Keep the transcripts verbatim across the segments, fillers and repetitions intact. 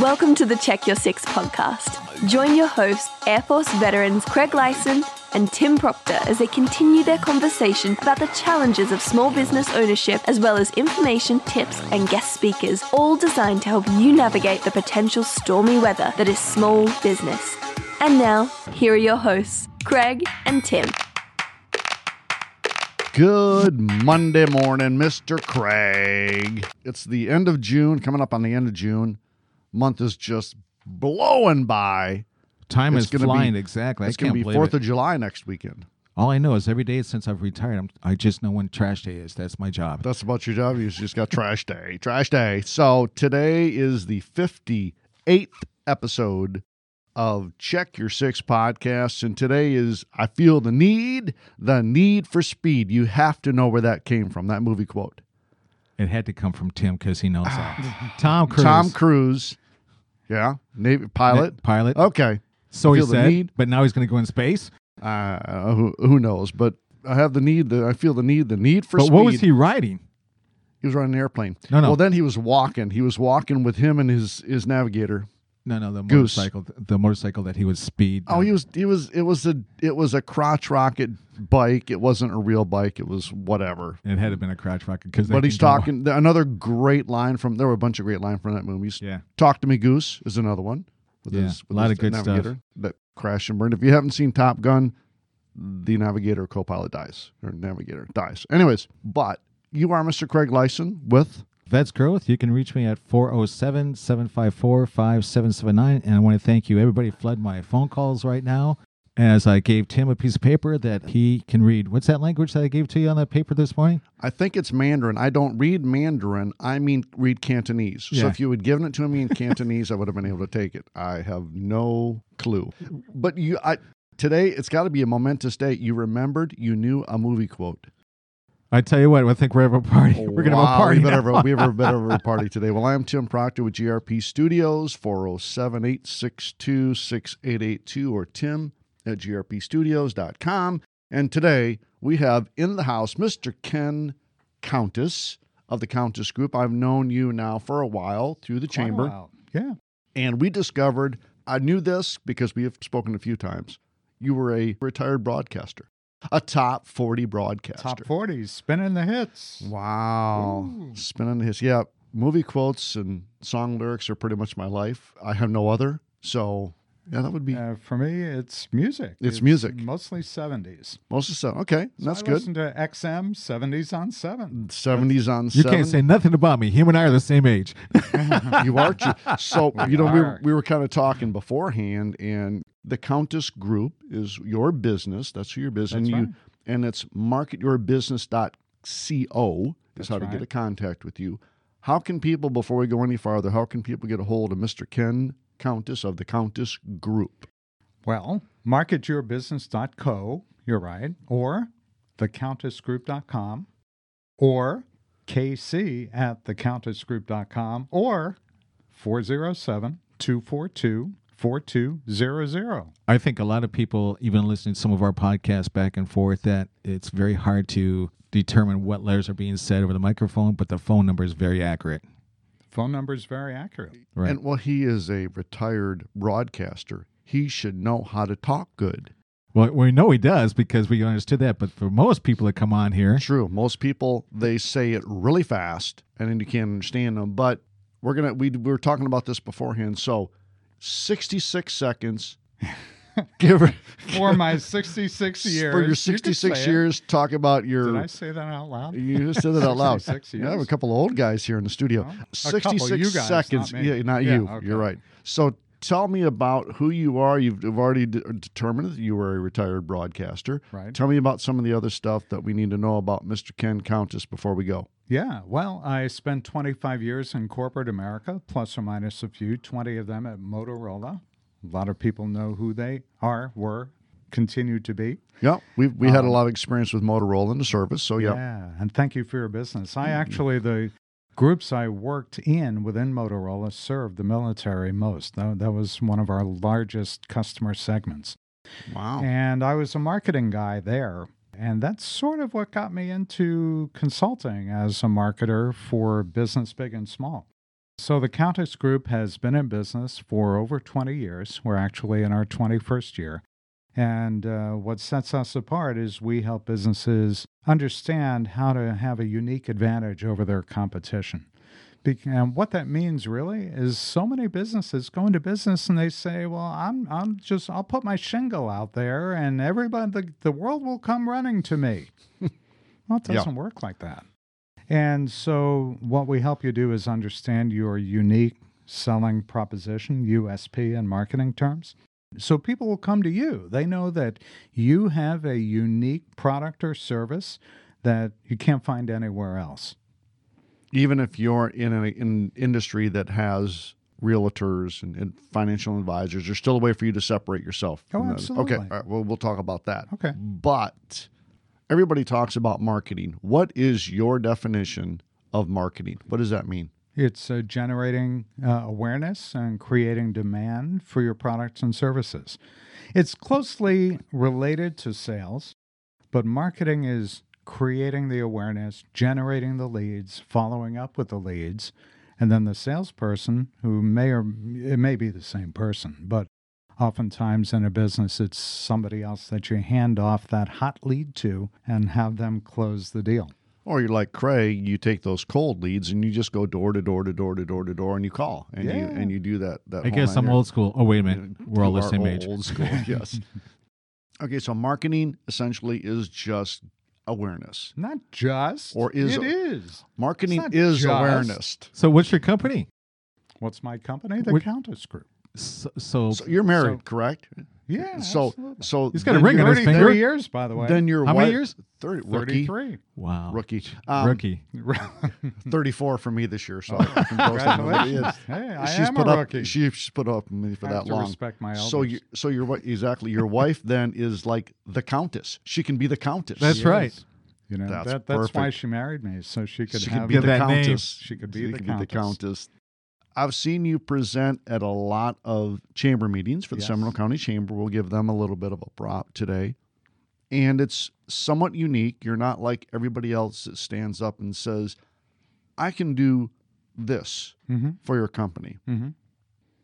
Welcome to the Check Your Six podcast. Join your hosts, Air Force veterans Craig Lyson and Tim Proctor, as they continue their conversation about the challenges of small business ownership, as well as information, tips, and guest speakers, all designed to help you navigate the potential stormy weather that is small business. And now, here are your hosts, Craig and Tim. Good Monday morning, Mister Craig. It's the end of June, coming up on the end of June. Month is just blowing by. Time it's is flying, be, exactly. It's going to be fourth of July next weekend. All I know is every day since I've retired, I'm, I just know when trash day is. That's my job. That's about your job. You just got trash day, trash day. So today is the fifty-eighth episode of Check Your Six podcasts, and today is I feel the need, the need for speed. You have to know where that came from, that movie quote. It had to come from Tim because he knows that. Tom Cruise. Tom Cruise. Yeah, Navy pilot. Pilot. Okay. So he said, need. But now he's going to go in space? Uh, who, who knows, but I have the need, the, I feel the need, the need for but speed. But what was he riding? He was riding an airplane. No, no. Well, then he was walking. He was walking with him and his, his navigator. No, no, the Goose. motorcycle, the motorcycle that he was speed. Oh, he was, he was, it was a, it was a crotch rocket bike. It wasn't a real bike. It was whatever. It had been a crotch rocket because. But he's talking. Go. Another great line from. There were a bunch of great lines from that movie. Yeah. Talk to me, Goose is another one. With yeah. His, with a lot his of good stuff that crashed and burned. If you haven't seen Top Gun, the navigator co-pilot dies or navigator dies. Anyways, but you are Mister Craig Lyson with. Vets Growth. You can reach me at four oh seven, seven five four, five seven seven nine. And I want to thank you. Everybody flood my phone calls right now as I gave Tim a piece of paper that he can read. What's that language that I gave to you on that paper this morning? I think it's Mandarin. I don't read Mandarin. I mean, read Cantonese. Yeah. So if you had given it to me in Cantonese, I would have been able to take it. I have no clue. But you, I, today, it's got to be a momentous day. You remembered, you knew a movie quote. I tell you what, I think we're having a party. We're going to wow, have a party. We have we a bit of a party today. Well, I'm Tim Proctor with G R P Studios, four oh seven, eight six two, six eight eight two, or tim at grpstudios dot com. And today we have in the house Mister Ken Countess of the Countess Group. I've known you now for a while through the Quite chamber. A while. Yeah. And we discovered, I knew this because we have spoken a few times, you were a retired broadcaster. A top forty broadcaster. Top forty, spinning the hits. Wow. Ooh. Spinning the hits. Yeah, movie quotes and song lyrics are pretty much my life. I have no other. So, yeah, that would be. Uh, for me, it's music. It's, it's music. Mostly seventies. Mostly seventies. Okay, so that's I good. I listen to X M, seventies on seven. seventies on seven. You can't say nothing about me. Him and I are the same age. You are too. So, we you know, we were, we were kind of talking beforehand, and the Countess Group is your business. That's who your business. That's and, you, and it's market your business dot co is how right. to get in contact with you. How can people, before we go any farther, how can people get a hold of Mister Ken Countess of the Countess Group? Well, market your business dot co, you're right, or the countess group dot com, or K C at the countess group dot com, or four oh seven, two four two, four two zero zero. I think a lot of people, even listening to some of our podcasts back and forth, that it's very hard to determine what letters are being said over the microphone, but the phone number is very accurate. Phone number is very accurate. Right. And well, he is a retired broadcaster. He should know how to talk good. Well, we know he does because we understood that, but for most people that come on here. True. Most people, they say it really fast, and then you can't understand them, but we're gonna we, we were talking about this beforehand, so sixty-six seconds. Give her, for my sixty-six years. For your sixty-six you years, it. Talk about your. Did I say that out loud? You just said that out loud. sixty-six years. Yeah, I have a couple of old guys here in the studio. No, sixty-six couple, guys, seconds. Not yeah, not yeah, you. Okay. You're right. So tell me about who you are. You've, you've already de- determined that you were a retired broadcaster. Right. Tell me about some of the other stuff that we need to know about Mister Ken Countess before we go. Yeah, well, I spent twenty-five years in corporate America, plus or minus a few, twenty of them at Motorola. A lot of people know who they are, were, continue to be. Yeah, we we um, had a lot of experience with Motorola in the service, so yeah. Yeah, and thank you for your business. I actually, the groups I worked in within Motorola served the military most. That, that was one of our largest customer segments. Wow. And I was a marketing guy there. And that's sort of what got me into consulting as a marketer for business big and small. So the Countess Group has been in business for over twenty years. We're actually in our twenty-first year. And uh, what sets us apart is we help businesses understand how to have a unique advantage over their competition. Be- and what that means really is so many businesses go into business and they say, well, I'm I'm just, I'll put my shingle out there and everybody, the, the world will come running to me. Well, it doesn't yeah. work like that. And so what we help you do is understand your unique selling proposition, U S P in marketing terms. So people will come to you. They know that you have a unique product or service that you can't find anywhere else. Even if you're in an in industry that has realtors and, and financial advisors, there's still a way for you to separate yourself. Oh, absolutely. Okay, all right, well, we'll talk about that. Okay. But everybody talks about marketing. What is your definition of marketing? What does that mean? It's uh, generating uh, awareness and creating demand for your products and services. It's closely related to sales, but marketing is creating the awareness, generating the leads, following up with the leads, and then the salesperson, who may or it may be the same person, but oftentimes in a business, it's somebody else that you hand off that hot lead to and have them close the deal. Or you're like Craig, you take those cold leads and you just go door to door to door to door to door and you call. And, yeah. you, and you do that. that I guess I'm old school. Oh, wait a minute. We're all the same age. Old school, yes. Okay, so marketing essentially is just awareness. Not just. Or is It a, is. Marketing is just awareness. So what's your company? What's my company? The what? Countess Group. So, so, so you're married, so, correct? Yeah. So, absolutely. so he's got a ring on his finger. Thirty years, by the way. Then your how wife, many years? Thirty. Thirty-three. Wow. Rookie. Um, rookie. Thirty-four for me this year. So I can congratulations. Hey, I she's am put a up, rookie. She's put up with me for I that have to long. Respect my elders. So, you, so your exactly your wife then is like the countess. She can be the countess. That's yes. right. You know that's that, that's why she married me, so she could she have be the that countess. Name. She could be, she the, could countess. be the countess. I've seen you present at a lot of chamber meetings for the yes. Seminole County Chamber. We'll give them a little bit of a prop today. And it's somewhat unique. You're not like everybody else that stands up and says, I can do this mm-hmm. for your company. Mm-hmm.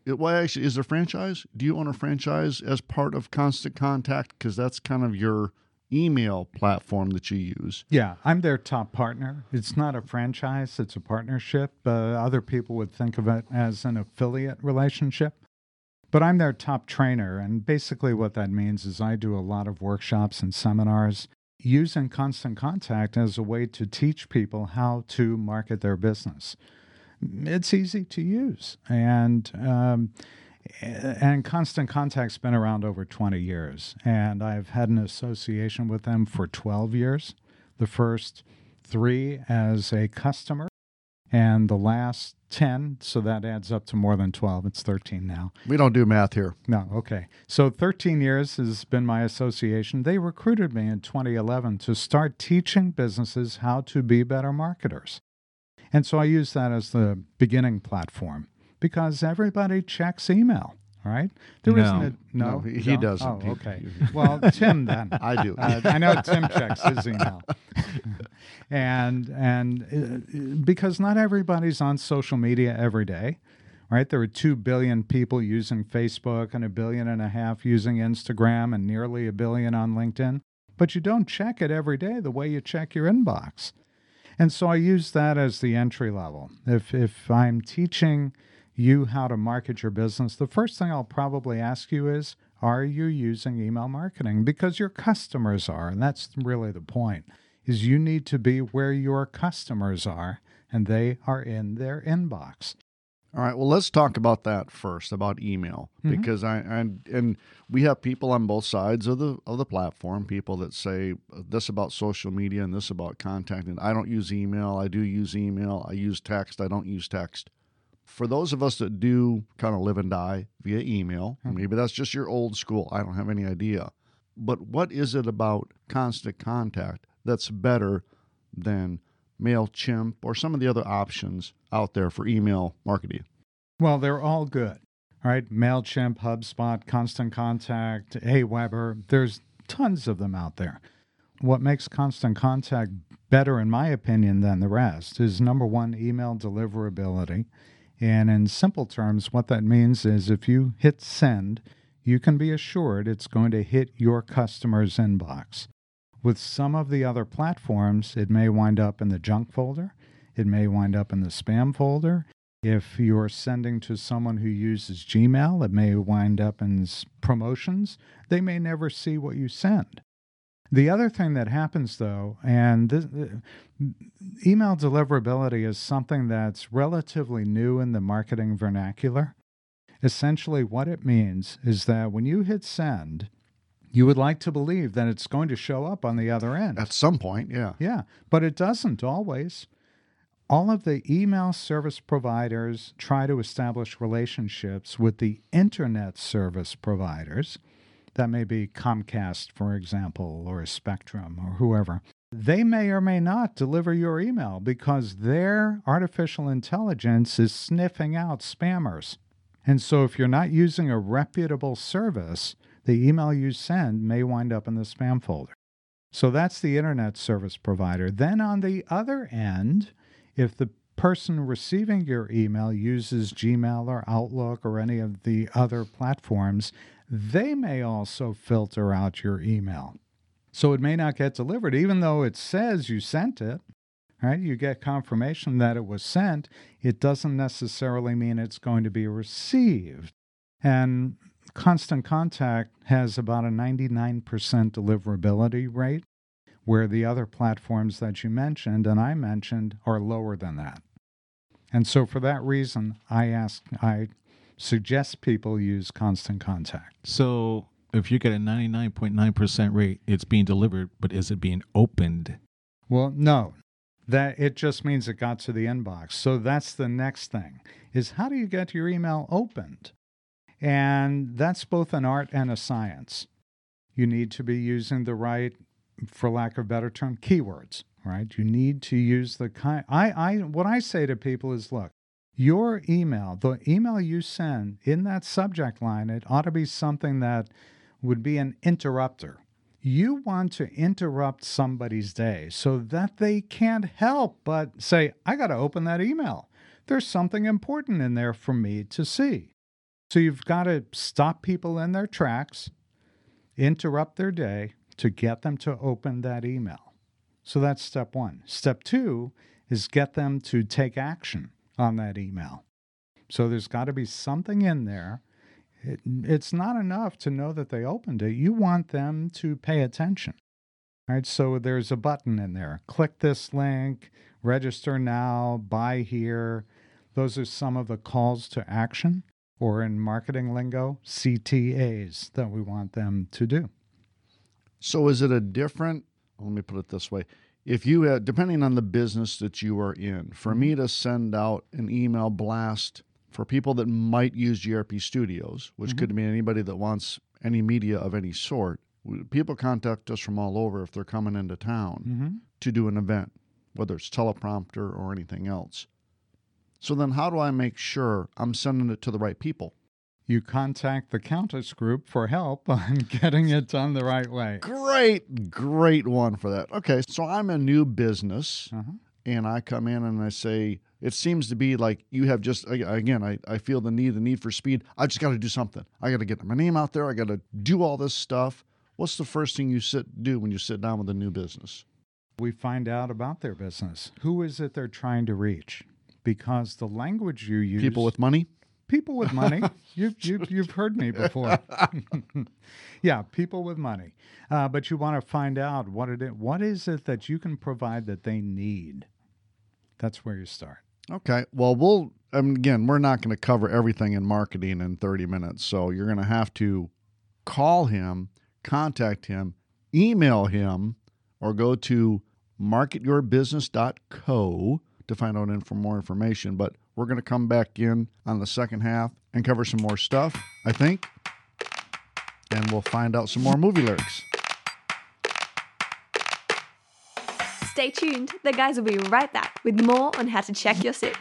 It, well, actually, is there a franchise? Do you own a franchise as part of Constant Contact? Because that's kind of your email platform that you use. Yeah, I'm their top partner. It's not a franchise, it's a partnership. Uh, other people would think of it as an affiliate relationship. But I'm their top trainer, and basically what that means is I do a lot of workshops and seminars using Constant Contact as a way to teach people how to market their business. It's easy to use, and um And Constant Contact's been around over twenty years, and I've had an association with them for twelve years, the first three as a customer, and the last ten, so that adds up to more than twelve. It's thirteen now. We don't do math here. No, okay. So thirteen years has been my association. They recruited me in twenty eleven to start teaching businesses how to be better marketers. And so I use that as the beginning platform. Because everybody checks email, right? There no. isn't a, no, no he, he doesn't. Oh, okay. Well, Tim then. I do. Uh, I know Tim checks his email, and and uh, because not everybody's on social media every day, right? There are two billion people using Facebook and a billion and a half using Instagram and nearly a billion on LinkedIn, but you don't check it every day the way you check your inbox, and so I use that as the entry level. If if I'm teaching you how to market your business, the first thing I'll probably ask you is, are you using email marketing? Because your customers are, and that's really the point, is you need to be where your customers are, and they are in their inbox. All right, well, let's talk about that first, about email, mm-hmm. because I, I and we have people on both sides of the of the platform, people that say this about social media and this about contacting. I don't use email. I do use email. I use text. I don't use text. For those of us that do kind of live and die via email, maybe that's just your old school. I don't have any idea. But what is it about Constant Contact that's better than MailChimp or some of the other options out there for email marketing? Well, they're all good, right? MailChimp, HubSpot, Constant Contact, Aweber. There's tons of them out there. What makes Constant Contact better, in my opinion, than the rest is, number one, email deliverability. And in simple terms, what that means is if you hit send, you can be assured it's going to hit your customer's inbox. With some of the other platforms, it may wind up in the junk folder. It may wind up in the spam folder. If you're sending to someone who uses Gmail, it may wind up in promotions. They may never see what you send. The other thing that happens, though, and this, uh, email deliverability is something that's relatively new in the marketing vernacular. Essentially, what it means is that when you hit send, you would like to believe that it's going to show up on the other end. At some point, yeah. Yeah, but it doesn't always. All of the email service providers try to establish relationships with the internet service providers. That may be Comcast, for example, or Spectrum, or whoever. They may or may not deliver your email because their artificial intelligence is sniffing out spammers. And so if you're not using a reputable service, the email you send may wind up in the spam folder. So that's the internet service provider. Then on the other end, if the person receiving your email uses Gmail or Outlook or any of the other platforms, they may also filter out your email. So it may not get delivered, even though it says you sent it, right? You get confirmation that it was sent. It doesn't necessarily mean it's going to be received. And Constant Contact has about a ninety-nine percent deliverability rate, where the other platforms that you mentioned and I mentioned are lower than that. And so for that reason, I ask, I suggest people use Constant Contact. So if you get a ninety-nine point nine percent rate, it's being delivered, but is it being opened? Well, no. That it just means it got to the inbox. So that's the next thing, is how do you get your email opened? And that's both an art and a science. You need to be using the right, for lack of a better term, keywords, right? You need to use the kind, I, I, what I say to people is, look, your email, the email you send in that subject line, it ought to be something that would be an interrupter. You want to interrupt somebody's day so that they can't help but say, I got to open that email. There's something important in there for me to see. So you've got to stop people in their tracks, interrupt their day, to get them to open that email. So that's step one. Step two is get them to take action on that email. So there's got to be something in there. It, it's not enough to know that they opened it. You want them to pay attention. All right, so there's a button in there. Click this link, register now, buy here. Those are some of the calls to action, or in marketing lingo, C T As, that we want them to do. So is it a different, let me put it this way, if you, uh, depending on the business that you are in, for me to send out an email blast for people that might use G R P Studios, which mm-hmm. could mean anybody that wants any media of any sort, people contact us from all over if they're coming into town mm-hmm. to do an event, whether it's teleprompter or anything else. So then how do I make sure I'm sending it to the right people? You contact the Countess Group for help on getting it done the right way. Great, great one for that. Okay, so I'm a new business, uh-huh. and I come in and I say, it seems to be like you have just, again, I, I feel the need, the need for speed. I just got to do something. I got to get my name out there. I got to do all this stuff. What's the first thing you sit do when you sit down with a new business? We find out about their business. Who is it they're trying to reach? Because the language you use— People with money? People with money. You've, you've, you've heard me before. Yeah, people with money. Uh, but you want to find out what it is, what is it that you can provide that they need. That's where you start. Okay. Well, we'll um, again, we're not going to cover everything in marketing in thirty minutes. So you're going to have to call him, contact him, email him, or go to market your business dot co to find out in for more information. But we're going to come back in on the second half and cover some more stuff, I think. And we'll find out some more movie lyrics. Stay tuned. The guys will be right back with more on how to check your six.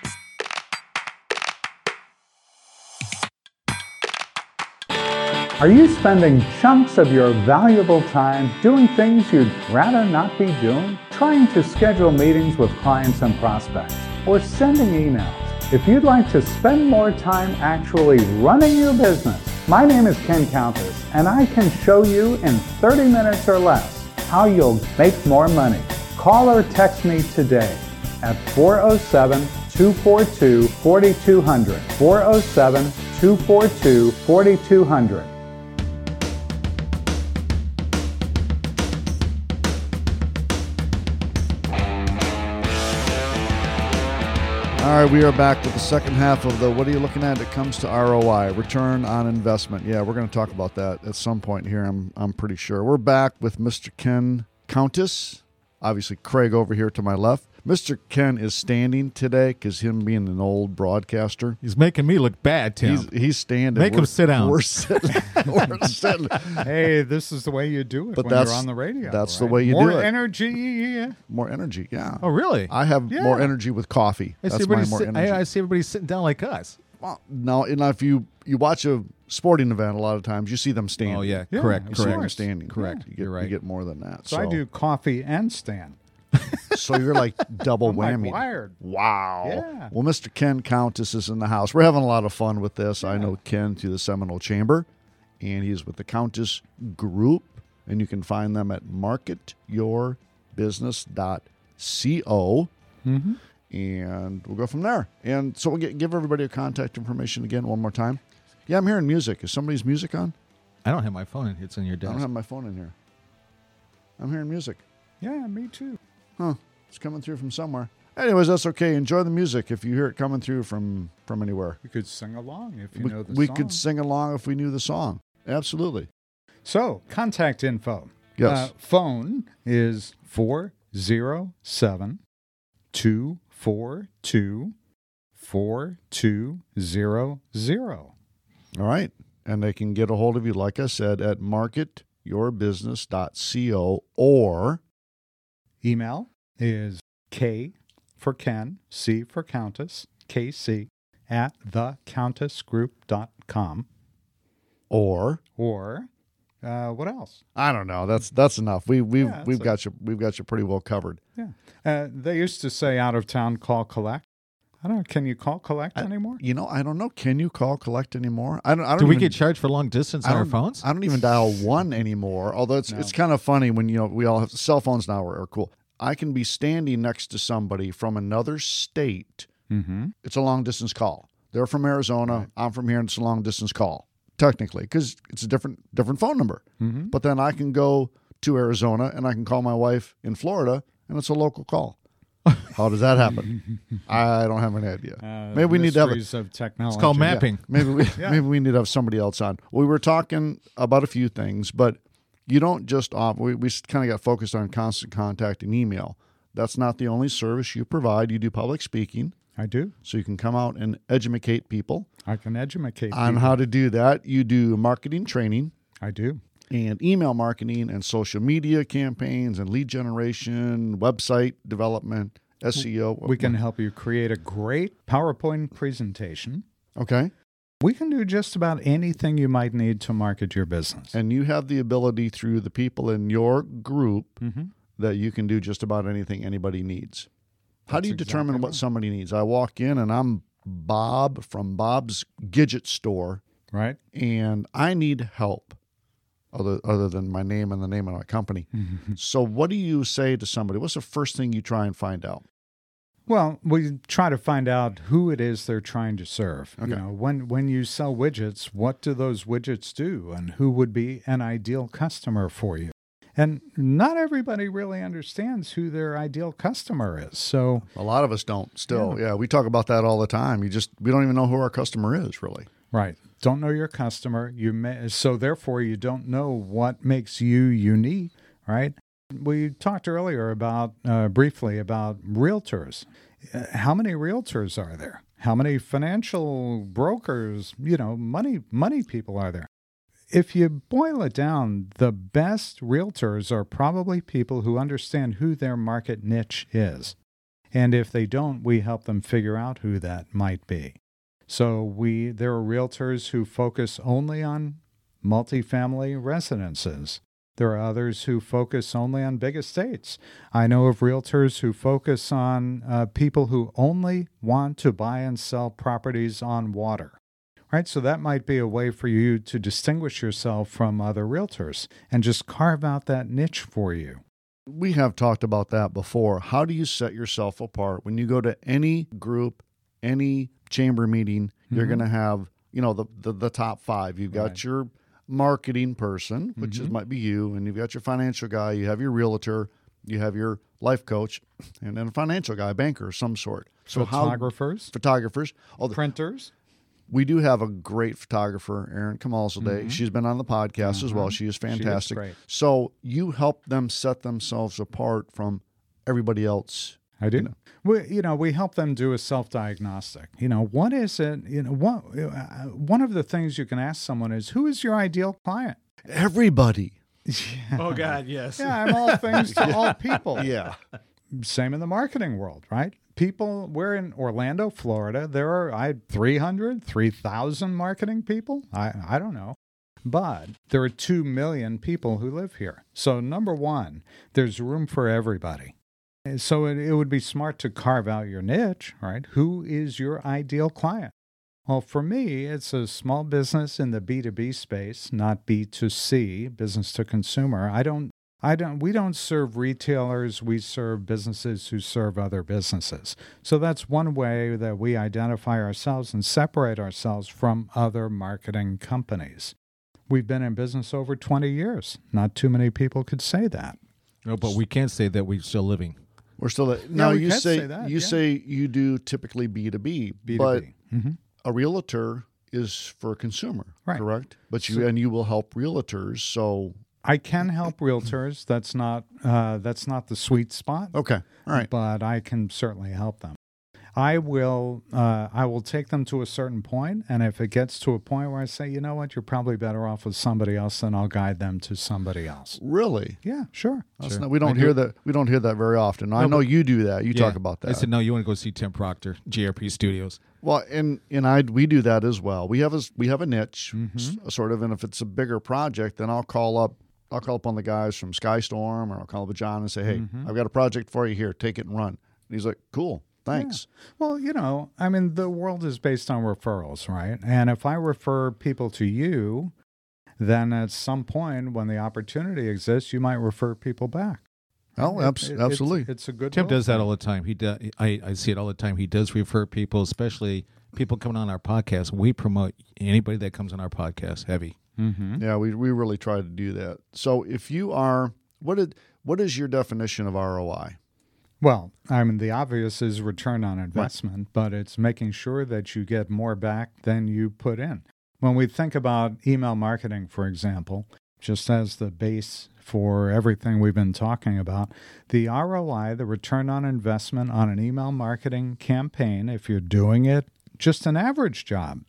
Are you spending chunks of your valuable time doing things you'd rather not be doing? Trying to schedule meetings with clients and prospects, or sending emails? if you'd like to spend more time actually running your business, my name is Ken Countess, and I can show you in thirty minutes or less how you'll make more money. Call or text me today at four oh seven, two four two, four two hundred, four oh seven, two four two, four two hundred. All right, we are back with the second half of the what are you looking at? It comes to R O I, return on investment. Yeah, we're going to talk about that at some point here, I'm I'm pretty sure. We're back with Mister Ken Countess, obviously Craig over here to my left. Mister Ken is standing today because him being an old broadcaster. He's making me look bad, Tim. He's, he's standing. Make we're, him sit down. We're sitting. We're sitting. Hey, this is the way you do it but when you're on the radio. That's right? The way you more do it. More energy. Yeah. More energy, yeah. Oh, really? I have yeah. more energy with coffee. I that's my more sit, energy. I, I see everybody sitting down like us. Well, now, now if you, you watch a sporting event a lot of times, you see them standing. Oh, yeah. yeah correct. You correct. see them standing. Correct. Yeah. You get, you're right. You get more than that. So, so. I do coffee and stand. So you're like double I'm whammy. Like wired. Wow. Yeah. Well, Mister Ken Countess is in the house. We're having a lot of fun with this. Yeah. I know Ken through the Seminole Chamber, and he's with the Countess Group, and you can find them at market your business dot co, mm-hmm. and we'll go from there. And so we'll get, give everybody your contact information again one more time. Yeah, I'm hearing music. Is somebody's music on? I don't have my phone in here. It's in your desk. I don't have my phone in here. I'm hearing music. Yeah, me too. Huh. It's coming through from somewhere. Anyways, that's okay. Enjoy the music if you hear it coming through from, from anywhere. We could sing along if you we, know the we song. We could sing along if we knew the song. Absolutely. So, contact info. Yes. Uh, phone is four oh seven, two four two, four two hundred. All right. And they can get a hold of you, like I said, at market your business dot co or... Email is K for Ken, C for Countess, K C at the countess group dot com. Or or uh, what else? I don't know. That's that's enough. We we've yeah, we've a, got you we've got you pretty well covered. Yeah. Uh, they used to say out of town call collect. I don't know. Can you call collect I, anymore? You know, I don't know. Can you call collect anymore? I don't. I don't Do we even, get charged for long distance on our phones? I don't even dial one anymore. Although it's no. it's kind of funny when you know we all have cell phones now are, are cool. I can be standing next to somebody from another state. Mm-hmm. It's a long distance call. They're from Arizona. Right. I'm from here, and it's a long distance call technically because it's a different different phone number. Mm-hmm. But then I can go to Arizona and I can call my wife in Florida, and it's a local call. How does that happen? I don't have any idea. Uh, maybe we need to have a, of technology. It's called mapping. Yeah. Maybe we yeah. maybe we need to have somebody else on. We were talking about a few things, but you don't just off. We we kind of got focused on constant contact and email. That's not the only service you provide. You do public speaking. I do. So you can come out and educate people. I can educate on people. How to do that. You do marketing training. I do. And email marketing and social media campaigns and lead generation, website development, S E O. We can help you create a great PowerPoint presentation. Okay. We can do just about anything you might need to market your business. And you have the ability through the people in your group mm-hmm. that you can do just about anything anybody needs. How That's do you exactly determine what right. somebody needs? I walk in and I'm Bob from Bob's Gidget Store. Right. And I need help. Other, other than my name and the name of my company. Mm-hmm. So what do you say to somebody? What's the first thing you try and find out? Well, we try to find out who it is they're trying to serve. Okay. You know, when, when you sell widgets, what do those widgets do? And who would be an ideal customer for you? And not everybody really understands who their ideal customer is. So a lot of us don't still. Yeah, yeah we talk about that all the time. You just we don't even know who our customer is, really. Right. Don't know your customer. You may, so therefore, you don't know what makes you unique, right? We talked earlier about, uh, briefly, about realtors. Uh, how many realtors are there? How many financial brokers, you know, money, money people are there? If you boil it down, the best realtors are probably people who understand who their market niche is. And if they don't, we help them figure out who that might be. So we there are realtors who focus only on multifamily residences. There are others who focus only on big estates. I know of realtors who focus on uh, people who only want to buy and sell properties on water. Right? So that might be a way for you to distinguish yourself from other realtors and just carve out that niche for you. We have talked about that before. How do you set yourself apart? When you go to any group, any chamber meeting, mm-hmm. you're going to have, you know, the, the, the top five. You've got right. your marketing person, which mm-hmm. is, might be you, and you've got your financial guy, you have your realtor, you have your life coach, and then a financial guy, a banker of some sort. So photographers. How, photographers. All the, printers. We do have a great photographer, Erin Kamalsoday. Mm-hmm. She's been on the podcast mm-hmm. as well. She is fantastic. She is great. So you help them set themselves apart from everybody else. I do. You know. We, you know, we help them do a self-diagnostic. You know, what is it? You know, what, uh, one of the things you can ask someone is, who is your ideal client? Everybody. Yeah. Oh God, yes. Yeah, I'm all things to yeah. all people. Yeah. Same in the marketing world, right? People, we're in Orlando, Florida. There are I three hundred, three thousand marketing people. I, I don't know. But there are two million people who live here. So number one, there's room for everybody. And so it, it would be smart to carve out your niche, right? Who is your ideal client? Well, for me, it's a small business in the B two B space, not B two C, business to consumer. I don't I don't, we don't serve retailers, we serve businesses who serve other businesses. So that's one way that we identify ourselves and separate ourselves from other marketing companies. We've been in business over twenty years. Not too many people could say that. No, but we can't say that we're still living. We're still living. No, no you say, say that, you yeah. say you do typically B two B, B two B. But mm-hmm. a realtor is for a consumer, right. correct? But you so, and you will help realtors, so I can help realtors. That's not uh, that's not the sweet spot. Okay, all right. But I can certainly help them. I will uh, I will take them to a certain point, and if it gets to a point where I say, you know what, you're probably better off with somebody else, then I'll guide them to somebody else. Really? Yeah, sure. sure. Not, we don't I hear do. that. We don't hear that very often. No, I know you do that. You yeah, talk about that. I said, no, you want to go see Tim Proctor, G R P Studios. Well, and and I we do that as well. We have a we have a niche mm-hmm. sort of, and if it's a bigger project, then I'll call up. I'll call up on the guys from Skystorm, or I'll call up John and say, hey, mm-hmm. I've got a project for you here. Take it and run. And he's like, cool, thanks. Yeah. Well, you know, I mean, the world is based on referrals, right? And if I refer people to you, then at some point when the opportunity exists, you might refer people back. Oh, it, abs- it, absolutely. It's, it's a good Tim does that all the time. He do, I, I see it all the time. He does refer people, especially people coming on our podcast. We promote anybody that comes on our podcast heavy. Mm-hmm. Yeah, we we really try to do that. So if you are, what is, what is your definition of R O I? Well, I mean, the obvious is return on investment, right. but it's making sure that you get more back than you put in. When we think about email marketing, for example, just as the base for everything we've been talking about, the R O I, the return on investment on an email marketing campaign, if you're doing it, just an average job,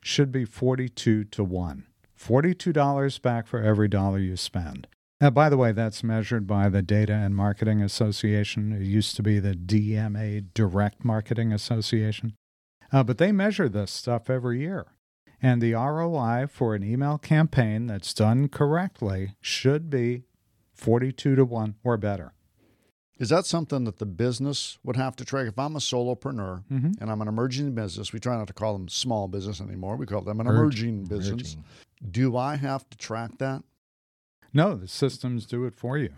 should be forty-two to one. forty-two dollars back for every dollar you spend. Now, by the way, that's measured by the Data and Marketing Association. It used to be the D M A, Direct Marketing Association. Uh, but they measure this stuff every year. And the R O I for an email campaign that's done correctly should be forty-two to one or better. Is that something that the business would have to track? If I'm a solopreneur mm-hmm. and I'm an emerging business, we try not to call them small business anymore. We call them an emerging, emerging business. Emerging. Do I have to track that? No, the systems do it for you.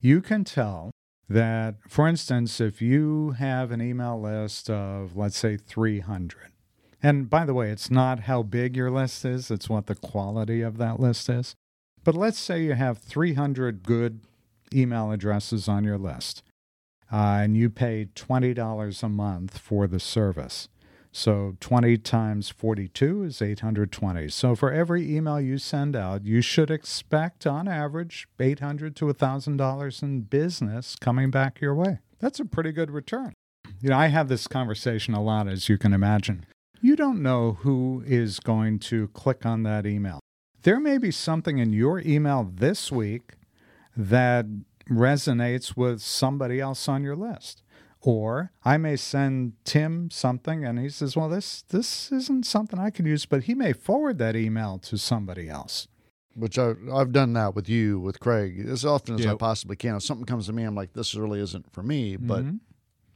You can tell that, for instance, if you have an email list of, let's say, three hundred. And by the way, it's not how big your list is. It's what the quality of that list is. But let's say you have three hundred good email addresses on your list, uh, and you pay twenty dollars a month for the service. So twenty times forty-two is eight hundred twenty. So for every email you send out, you should expect, on average, eight hundred dollars to one thousand dollars in business coming back your way. That's a pretty good return. You know, I have this conversation a lot, as you can imagine. You don't know who is going to click on that email. There may be something in your email this week that resonates with somebody else on your list. Or I may send Tim something and he says, well, this this isn't something I can use, but he may forward that email to somebody else. which I, I've done that with you, with Craig, as often as yep. I possibly can. If something comes to me, I'm like, this really isn't for me, but mm-hmm.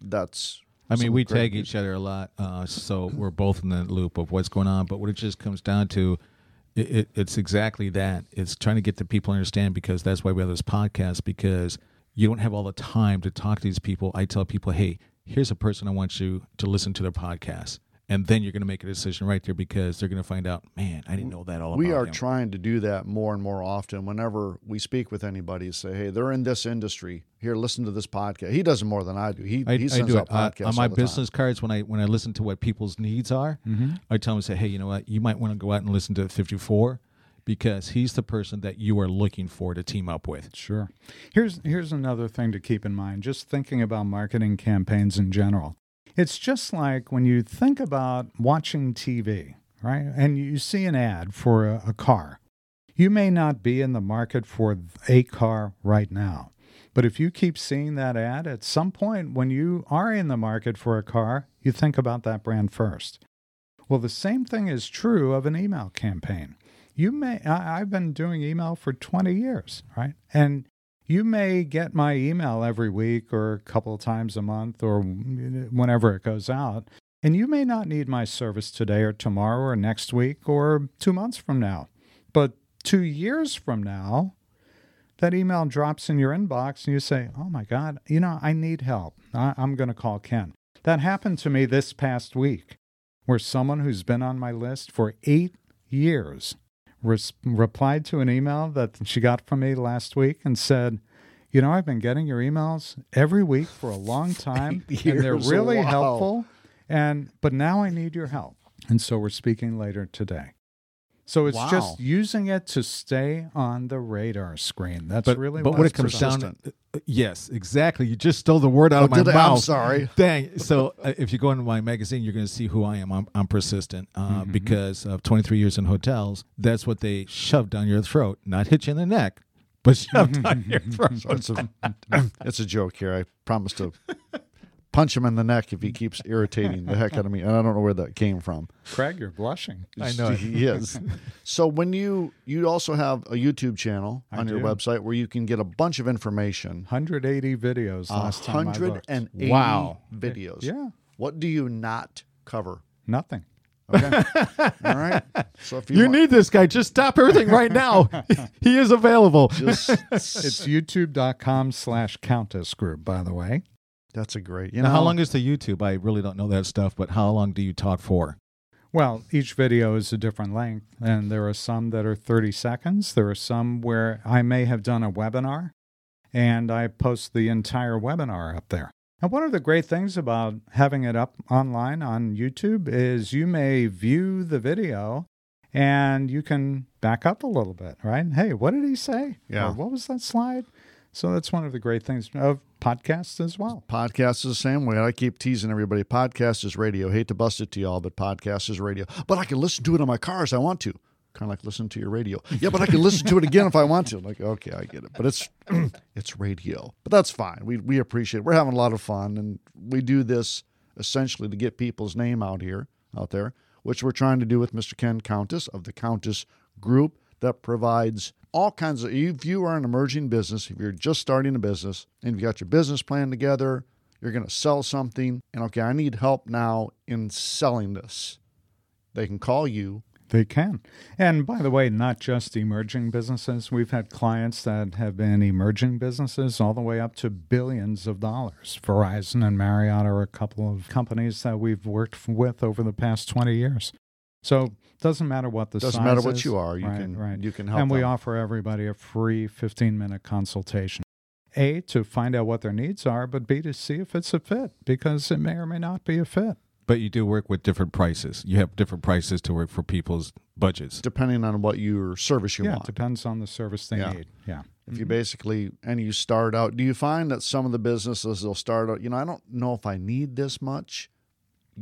that's... I mean, we tag each other a lot, uh, so we're both in the loop of what's going on. But what it just comes down to, it, it, it's exactly that. It's trying to get the people to understand, because that's why we have this podcast, because you don't have all the time to talk to these people. I tell people, hey, here's a person I want you to listen to their podcast. And then you're going to make a decision right there, because they're going to find out, man, I didn't know that all about We are him. Trying to do that more and more often. Whenever we speak with anybody, say, hey, they're in this industry. Here, listen to this podcast. He does more than I do. He, I, he sends out podcasts uh, on my business time. cards, when I when I listen to what people's needs are, mm-hmm. I tell them, say, hey, you know what? You might want to go out and listen to fifty-four, because he's the person that you are looking for to team up with. Sure. Here's Here's another thing to keep in mind, just thinking about marketing campaigns in general. It's just like when you think about watching T V, right? And you see an ad for a, a car. You may not be in the market for a car right now, but if you keep seeing that ad, at some point when you are in the market for a car, you think about that brand first. Well, the same thing is true of an email campaign. You may, I, I've been doing email for twenty years, right? And you may get my email every week or a couple of times a month or whenever it goes out, and you may not need my service today or tomorrow or next week or two months from now. But two years from now, that email drops in your inbox and you say, oh my God, you know, I need help. I- I'm going to call Ken. That happened to me this past week, where someone who's been on my list for eight years Res- replied to an email that she got from me last week and said, you know, I've been getting your emails every week for a long time, and they're really wow. helpful, and but now I need your help. And so we're speaking later today. So it's wow. just using it to stay on the radar screen. That's but, really but what it comes down to. Yes, exactly. You just stole the word out oh, of my mouth. I? I'm sorry. Dang. So uh, if you go into my magazine, you're going to see who I am. I'm, I'm persistent uh, mm-hmm. because of twenty-three years in hotels. That's what they shove down your throat. Not hit you in the neck, but shove mm-hmm. down your throat. So it's, a, it's a joke here. I promise to punch him in the neck if he keeps irritating the heck out of me. And I don't know where that came from. Craig, you're blushing. I know. He is. So when you, you also have a YouTube channel I on do. your website where you can get a bunch of information. one hundred eighty videos last time I looked. one hundred eighty wow. videos. Yeah. What do you not cover? Nothing. Okay. All right. So if you you want. need this guy, just stop everything right now. He is available. Just, it's youtube.com slash Countess Group, by the way. That's a great... You now, know, how long is the YouTube? I really don't know that stuff, but how long do you talk for? Well, each video is a different length, and there are some that are thirty seconds. There are some where I may have done a webinar, and I post the entire webinar up there. And one of the great things about having it up online on YouTube is you may view the video, and you can back up a little bit, right? Hey, what did he say? Yeah. Or what was that slide? So that's one of the great things of podcasts as well. Podcasts is the same way. I keep teasing everybody. Podcast is radio. Hate to bust it to y'all, but podcast is radio. But I can listen to it on my car as I want to. Kind of like listen to your radio. Yeah, but I can listen to it again if I want to. Like, okay, I get it. But it's it's radio. But that's fine. We we appreciate it. We're having a lot of fun, and we do this essentially to get people's name out here, out there, which we're trying to do with Mister Ken Countess of the Countess Group that provides all kinds of, if you are an emerging business, if you're just starting a business and you've got your business plan together, you're going to sell something, and okay, I need help now in selling this. They can call you. They can. And by the way, not just emerging businesses. We've had clients that have been emerging businesses all the way up to billions of dollars. Verizon and Marriott are a couple of companies that we've worked with over the past twenty years. So it doesn't matter what the doesn't size is. Doesn't matter what you are. You, right, can, right. you can help And we them. offer everybody a free fifteen-minute consultation, A, to find out what their needs are, but B, to see if it's a fit, because it may or may not be a fit. But you do work with different prices. You have different prices to work for people's budgets. Depending on what your service you yeah, want. Yeah, it depends on the service they yeah. need. Yeah. If mm-hmm. you basically, and you start out, do you find that some of the businesses will start out, you know, I don't know if I need this much.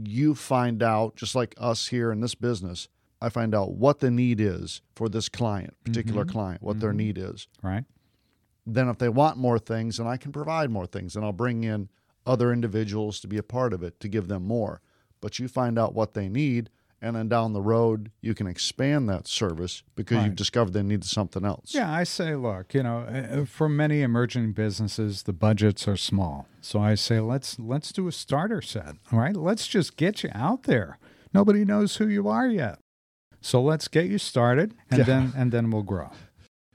You find out, just like us here in this business, I find out what the need is for this client, particular mm-hmm. client, what mm-hmm. their need is. Right. Then if they want more things, then I can provide more things, and I'll bring in other individuals to be a part of it to give them more. But you find out what they need, and then down the road you can expand that service because right. you've discovered they need something else. Yeah, I say, look, you know, for many emerging businesses, the budgets are small. So I say, let's let's do a starter set, all right? Let's just get you out there. Nobody knows who you are yet. So let's get you started, and yeah. then and then we'll grow.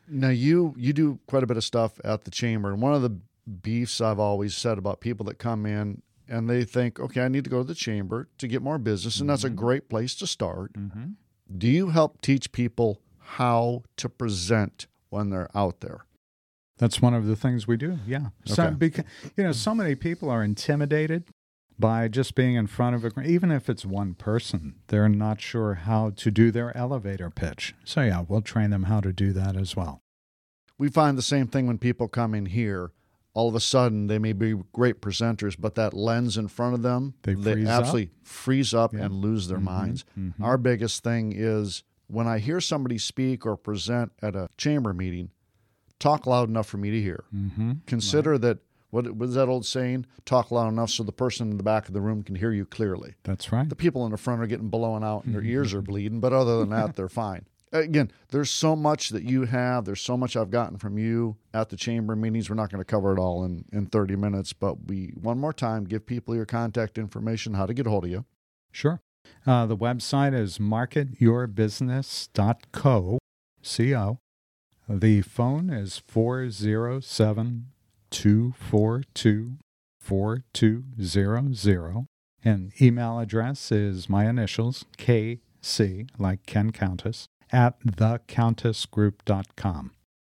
Now, you you do quite a bit of stuff at the Chamber, and one of the beefs I've always said about people that come in and they think, okay, I need to go to the Chamber to get more business, and mm-hmm. that's a great place to start. Mm-hmm. Do you help teach people how to present when they're out there? That's one of the things we do, yeah. Okay. So, because, you know, so many people are intimidated by just being in front of a, even if it's one person, they're not sure how to do their elevator pitch. So yeah, we'll train them how to do that as well. We find the same thing when people come in here. All of a sudden, they may be great presenters, but that lens in front of them, they, they absolutely up. freeze up yeah. and lose their mm-hmm. minds. Mm-hmm. Our biggest thing is when I hear somebody speak or present at a Chamber meeting, talk loud enough for me to hear. Mm-hmm. Consider right. that, what was that old saying? Talk loud enough so the person in the back of the room can hear you clearly. That's right. The people in the front are getting blown out and their mm-hmm. ears are bleeding, but other than that, they're fine. Again, there's so much that you have. There's so much I've gotten from you at the Chamber meetings. We're not going to cover it all in, in thirty minutes, but we, one more time, give people your contact information, how to get a hold of you. Sure. Uh, the website is market your business dot co. C O. The phone is four oh seven, two four two, four two zero zero. And email address is my initials, K C, like Ken Countess, at the countess group dot com.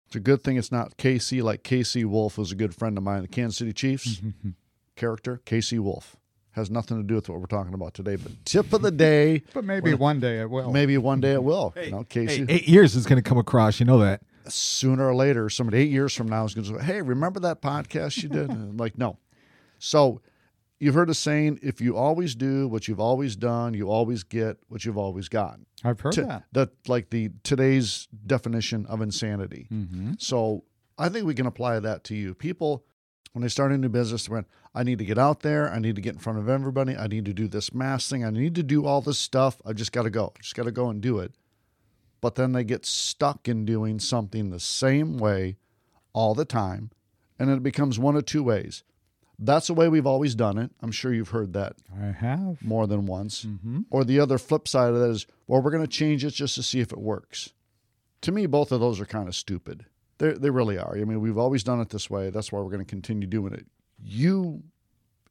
It's a good thing it's not K C, like K C Wolf was a good friend of mine, the Kansas City Chiefs character, K C Wolf. Has nothing to do with what we're talking about today, but tip of the day. But maybe well, one day it will. Maybe one day it will. Hey, you know, K C, hey, eight years is going to come across, you know that. Sooner or later, somebody eight years from now is going to say, hey, remember that podcast you did? And I'm like, no. So you've heard a saying, if you always do what you've always done, you always get what you've always gotten. I've heard T- that. That, like the today's definition of insanity. Mm-hmm. So I think we can apply that to you. People, when they start a new business, they went, I need to get out there. I need to get in front of everybody. I need to do this mass thing. I need to do all this stuff. I just got to go. I just got to go and do it. But then they get stuck in doing something the same way all the time, and it becomes one of two ways. That's the way we've always done it. I'm sure you've heard that. I have. More than once. Mm-hmm. Or the other flip side of that is, well, we're going to change it just to see if it works. To me, both of those are kind of stupid. They they really are. I mean, we've always done it this way. That's why we're going to continue doing it. You,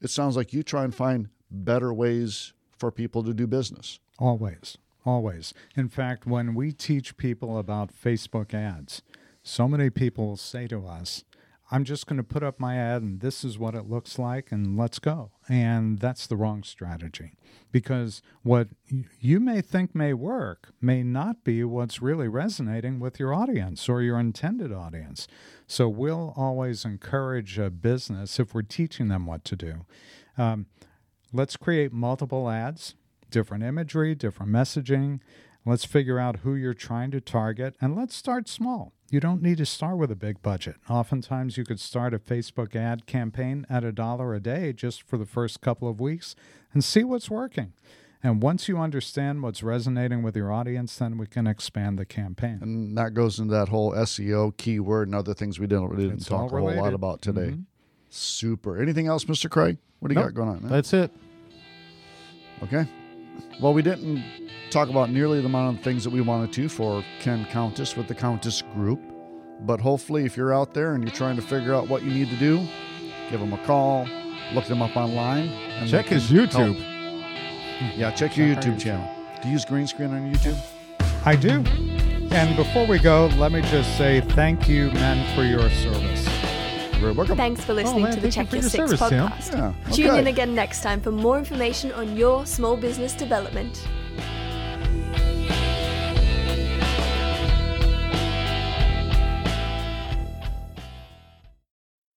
it sounds like you try and find better ways for people to do business. Always, always. In fact, when we teach people about Facebook ads, so many people say to us, I'm just going to put up my ad and this is what it looks like and let's go. And that's the wrong strategy, because what you may think may work may not be what's really resonating with your audience or your intended audience. So we'll always encourage a business, if we're teaching them what to do, um, let's create multiple ads, different imagery, different messaging. Let's figure out who you're trying to target, and let's start small. You don't need to start with a big budget. Oftentimes, you could start a Facebook ad campaign at a dollar a day just for the first couple of weeks and see what's working. And once you understand what's resonating with your audience, then we can expand the campaign. And that goes into that whole S E O, keyword, and other things we didn't, we didn't talk a whole lot about today. Mm-hmm. Super. Anything else, Mister Craig? What do you nope. got going on, man? That's it. Okay. Well, we didn't talk about nearly the amount of things that we wanted to for Ken Countess with the Countess Group. But hopefully, if you're out there and you're trying to figure out what you need to do, give them a call, look them up online. And check his YouTube. Help. Yeah, check your YouTube channel. Do you use green screen on YouTube? I do. And before we go, let me just say thank you, men, for your service. Thanks for listening oh, man, to the Check Your Six service, podcast. Yeah, okay. Tune in again next time for more information on your small business development.